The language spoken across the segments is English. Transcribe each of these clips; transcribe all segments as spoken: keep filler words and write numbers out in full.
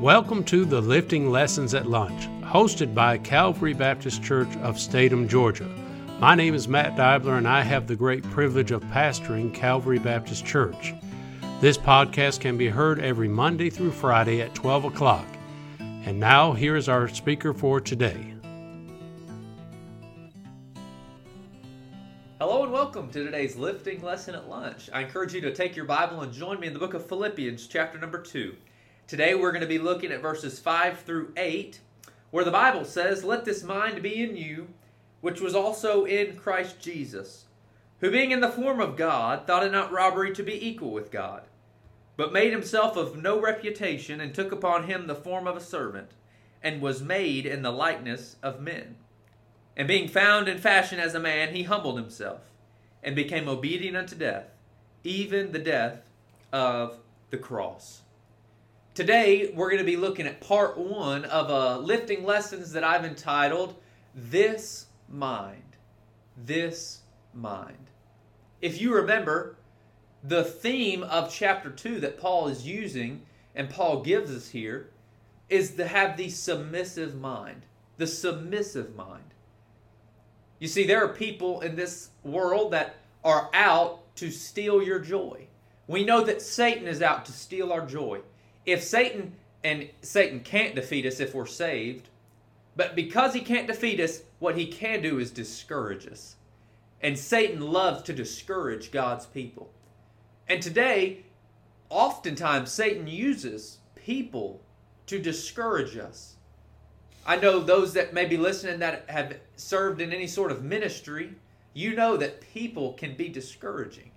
Welcome to the Lifting Lessons at Lunch, hosted by Calvary Baptist Church of Statham, Georgia. My name is Matt Dibler, and I have the great privilege of pastoring Calvary Baptist Church. This podcast can be heard every Monday through Friday at twelve o'clock. And now, here is our speaker for today. Hello and welcome to today's Lifting Lesson at Lunch. I encourage you to take your Bible and join me in the book of Philippians, chapter number two. Today we're going to be looking at verses five through eight, where the Bible says, "Let this mind be in you, which was also in Christ Jesus, who being in the form of God, thought it not robbery to be equal with God, but made himself of no reputation, and took upon him the form of a servant, and was made in the likeness of men. And being found in fashion as a man, he humbled himself, and became obedient unto death, even the death of the cross." Today, we're going to be looking at part one of a lifting lessons that I've entitled, This Mind. This Mind. If you remember, the theme of chapter two that Paul is using, and Paul gives us here, is to have the submissive mind. The submissive mind. You see, there are people in this world that are out to steal your joy. We know that Satan is out to steal our joy. If Satan, and Satan can't defeat us if we're saved, but because he can't defeat us, what he can do is discourage us. And Satan loves to discourage God's people. And today, oftentimes Satan uses people to discourage us. I know those that may be listening that have served in any sort of ministry, you know that people can be discouraging.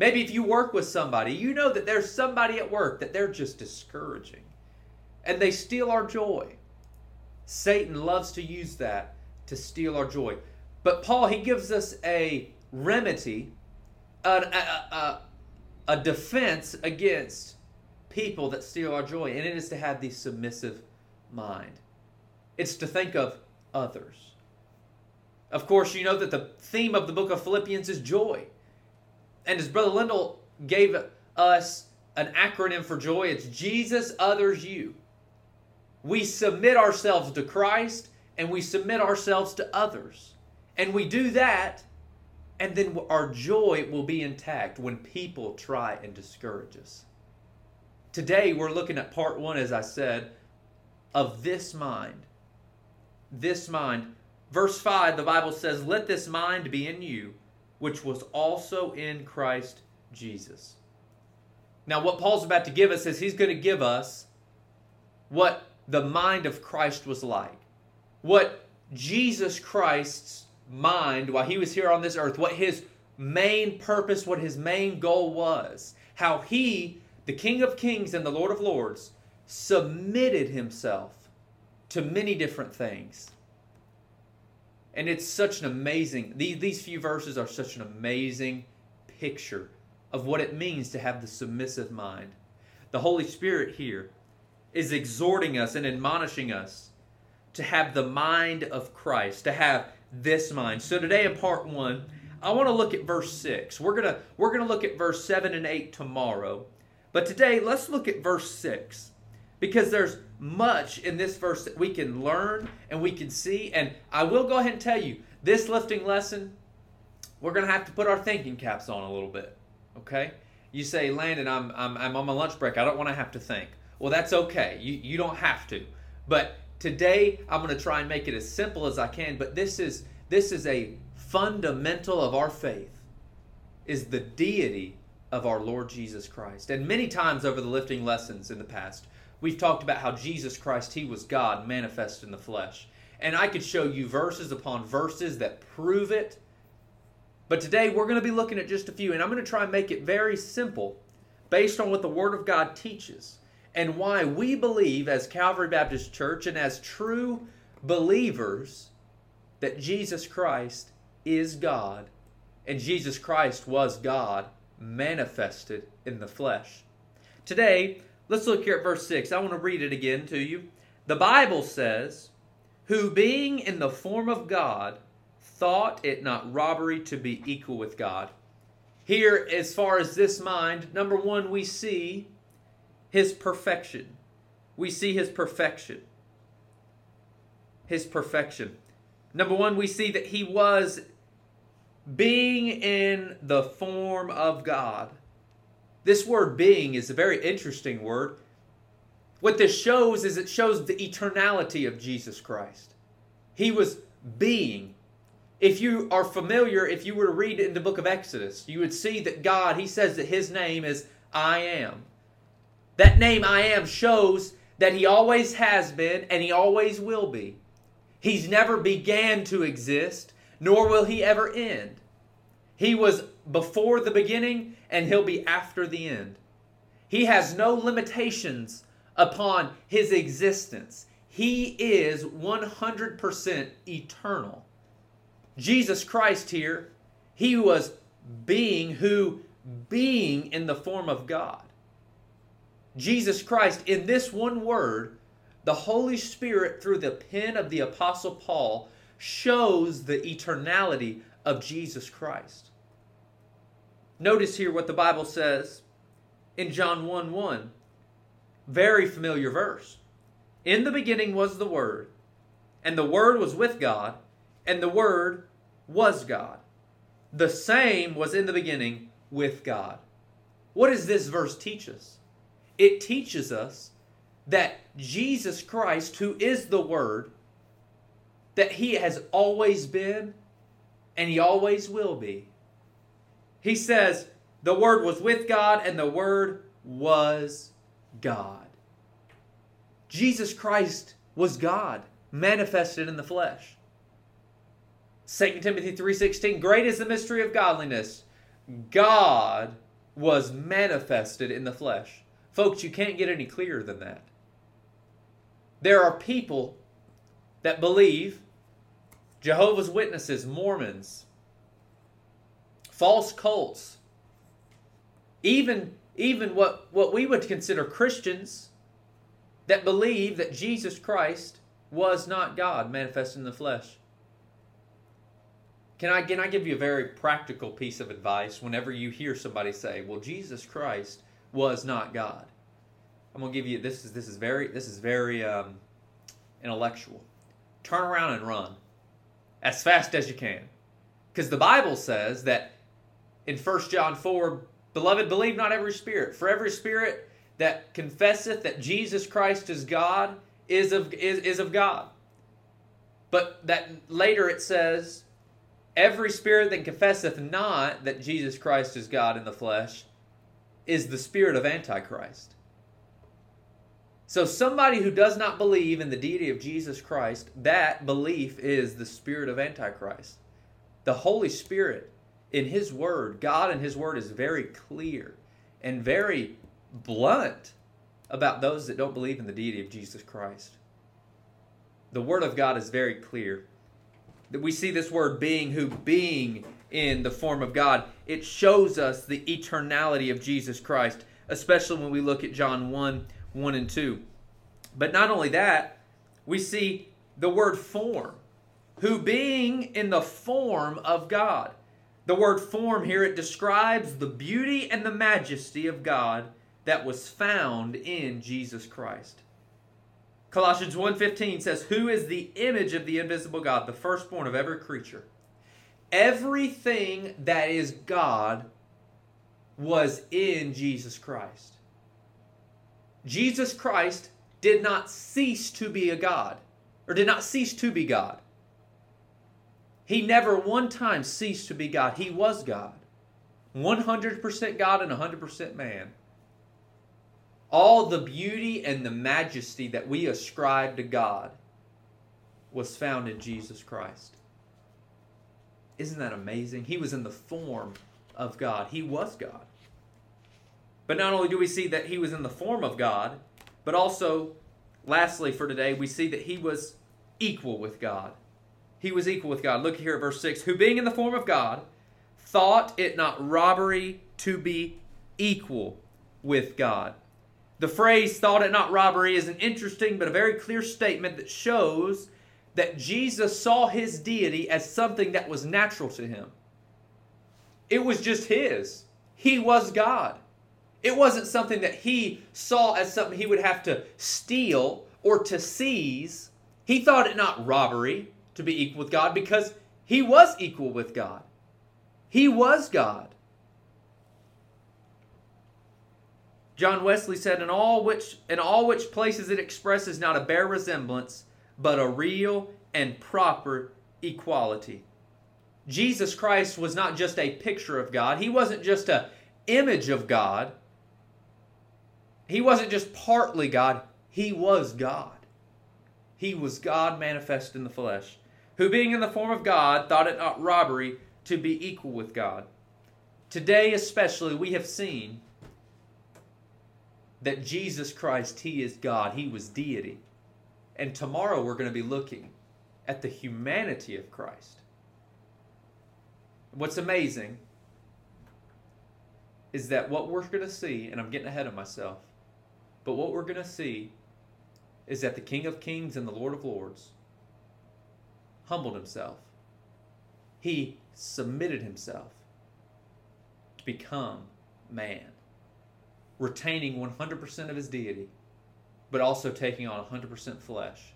Maybe if you work with somebody, you know that there's somebody at work that they're just discouraging. And they steal our joy. Satan loves to use that to steal our joy. But Paul, he gives us a remedy, a, a, a, a defense against people that steal our joy. And it is to have the submissive mind. It's to think of others. Of course, you know that the theme of the book of Philippians is joy. And as Brother Lindell gave us an acronym for joy, it's Jesus, others, you. We submit ourselves to Christ, and we submit ourselves to others. And we do that, and then our joy will be intact when people try and discourage us. Today, we're looking at part one, as I said, of this mind. This mind. Verse five, the Bible says, "Let this mind be in you, which was also in Christ Jesus." Now what Paul's about to give us is he's going to give us what the mind of Christ was like. What Jesus Christ's mind, while he was here on this earth, what his main purpose, what his main goal was. How he, the King of Kings and the Lord of Lords, submitted himself to many different things. And it's such an amazing, these, these few verses are such an amazing picture of what it means to have the submissive mind. The Holy Spirit here is exhorting us and admonishing us to have the mind of Christ, to have this mind. So today in part one, I want to look at verse six. We're going to, we're going to look at verse seven and eight tomorrow. But today, let's look at verse six. Because there's much in this verse that we can learn and we can see. And I will go ahead and tell you, this lifting lesson, we're going to have to put our thinking caps on a little bit. Okay? You say, "Landon, I'm I'm, I'm on my lunch break. I don't want to have to think." Well, that's okay. You, you don't have to. But today, I'm going to try and make it as simple as I can. But this is this is a fundamental of our faith, is the deity of our Lord Jesus Christ. And many times over the lifting lessons in the past, we've talked about how Jesus Christ, he was God manifest in the flesh. And I could show you verses upon verses that prove it. But today we're going to be looking at just a few. And I'm going to try and make it very simple based on what the Word of God teaches. And why we believe as Calvary Baptist Church and as true believers that Jesus Christ is God. And Jesus Christ was God manifested in the flesh. Today, let's look here at verse six. I want to read it again to you. The Bible says, "Who being in the form of God, thought it not robbery to be equal with God." Here, as far as this mind, number one, we see his perfection. we see his perfection. His perfection. Number one, we see that he was being in the form of God. This word being is a very interesting word. What this shows is it shows the eternality of Jesus Christ. He was being. If you are familiar, if you were to read in the book of Exodus, you would see that God, he says that his name is I Am. That name I Am shows that he always has been and he always will be. He's never began to exist, nor will he ever end. He was before the beginning and he'll be after the end. He has no limitations upon his existence. He is one hundred percent eternal. Jesus Christ here, he was being who being in the form of God. Jesus Christ, in this one word, the Holy Spirit through the pen of the Apostle Paul shows the eternality of Jesus Christ. Notice here what the Bible says in John one one. Very familiar verse. In the beginning was the Word, and the Word was with God, and the Word was God. The same was in the beginning with God. What does this verse teach us? It teaches us that Jesus Christ, who is the Word, that he has always been and he always will be. He says, the Word was with God and the Word was God. Jesus Christ was God manifested in the flesh. Second Timothy three sixteen, great is the mystery of godliness. God was manifested in the flesh. Folks, you can't get any clearer than that. There are people that believe, Jehovah's Witnesses, Mormons, false cults, even, even what, what we would consider Christians that believe that Jesus Christ was not God manifested in the flesh. Can I, can I give you a very practical piece of advice whenever you hear somebody say, well, Jesus Christ was not God? I'm going to give you, this is this is very, this is very um, intellectual. Turn around and run as fast as you can. Because the Bible says that in First John four, beloved, believe not every spirit. For every spirit that confesseth that Jesus Christ is God is of, is, is of God. But that later it says, every spirit that confesseth not that Jesus Christ is God in the flesh is the spirit of Antichrist. So somebody who does not believe in the deity of Jesus Christ, that belief is the spirit of Antichrist. The Holy Spirit in his word, God in his word is very clear and very blunt about those that don't believe in the deity of Jesus Christ. The word of God is very clear. That we see this word being who being in the form of God. It shows us the eternality of Jesus Christ, especially when we look at John one, one and two. But not only that, we see the word form, who being in the form of God. The word form here, it describes the beauty and the majesty of God that was found in Jesus Christ. Colossians one fifteen says, who is the image of the invisible God, the firstborn of every creature. Everything that is God was in Jesus Christ. Jesus Christ did not cease to be a God, or did not cease to be God. He never one time ceased to be God. He was God. one hundred percent God and one hundred percent man. All the beauty and the majesty that we ascribe to God was found in Jesus Christ. Isn't that amazing? He was in the form of God. He was God. But not only do we see that he was in the form of God, but also, lastly for today, we see that he was equal with God. He was equal with God. Look here at verse six. Who being in the form of God, thought it not robbery to be equal with God. The phrase, thought it not robbery, is an interesting but a very clear statement that shows that Jesus saw his deity as something that was natural to him. It was just his. He was God. It wasn't something that he saw as something he would have to steal or to seize. He thought it not robbery to be equal with God because he was equal with God. He was God. John Wesley said, in all which, in all which places it expresses not a bare resemblance, but a real and proper equality. Jesus Christ was not just a picture of God. He wasn't just an image of God. He wasn't just partly God. He was God. He was God manifest in the flesh, who being in the form of God thought it not robbery to be equal with God. Today especially we have seen that Jesus Christ, He is God. He was deity. And tomorrow we're going to be looking at the humanity of Christ. What's amazing is that what we're going to see, and I'm getting ahead of myself, but what we're going to see is that the King of Kings and the Lord of Lords humbled Himself. He submitted Himself to become man, retaining one hundred percent of His deity, but also taking on one hundred percent flesh.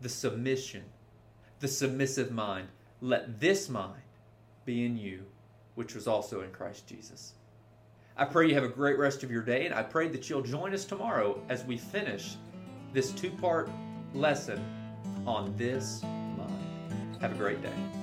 The submission, the submissive mind. Let this mind be in you, which was also in Christ Jesus. I pray you have a great rest of your day, and I pray that you'll join us tomorrow as we finish this two-part lesson on this mind. Have a great day.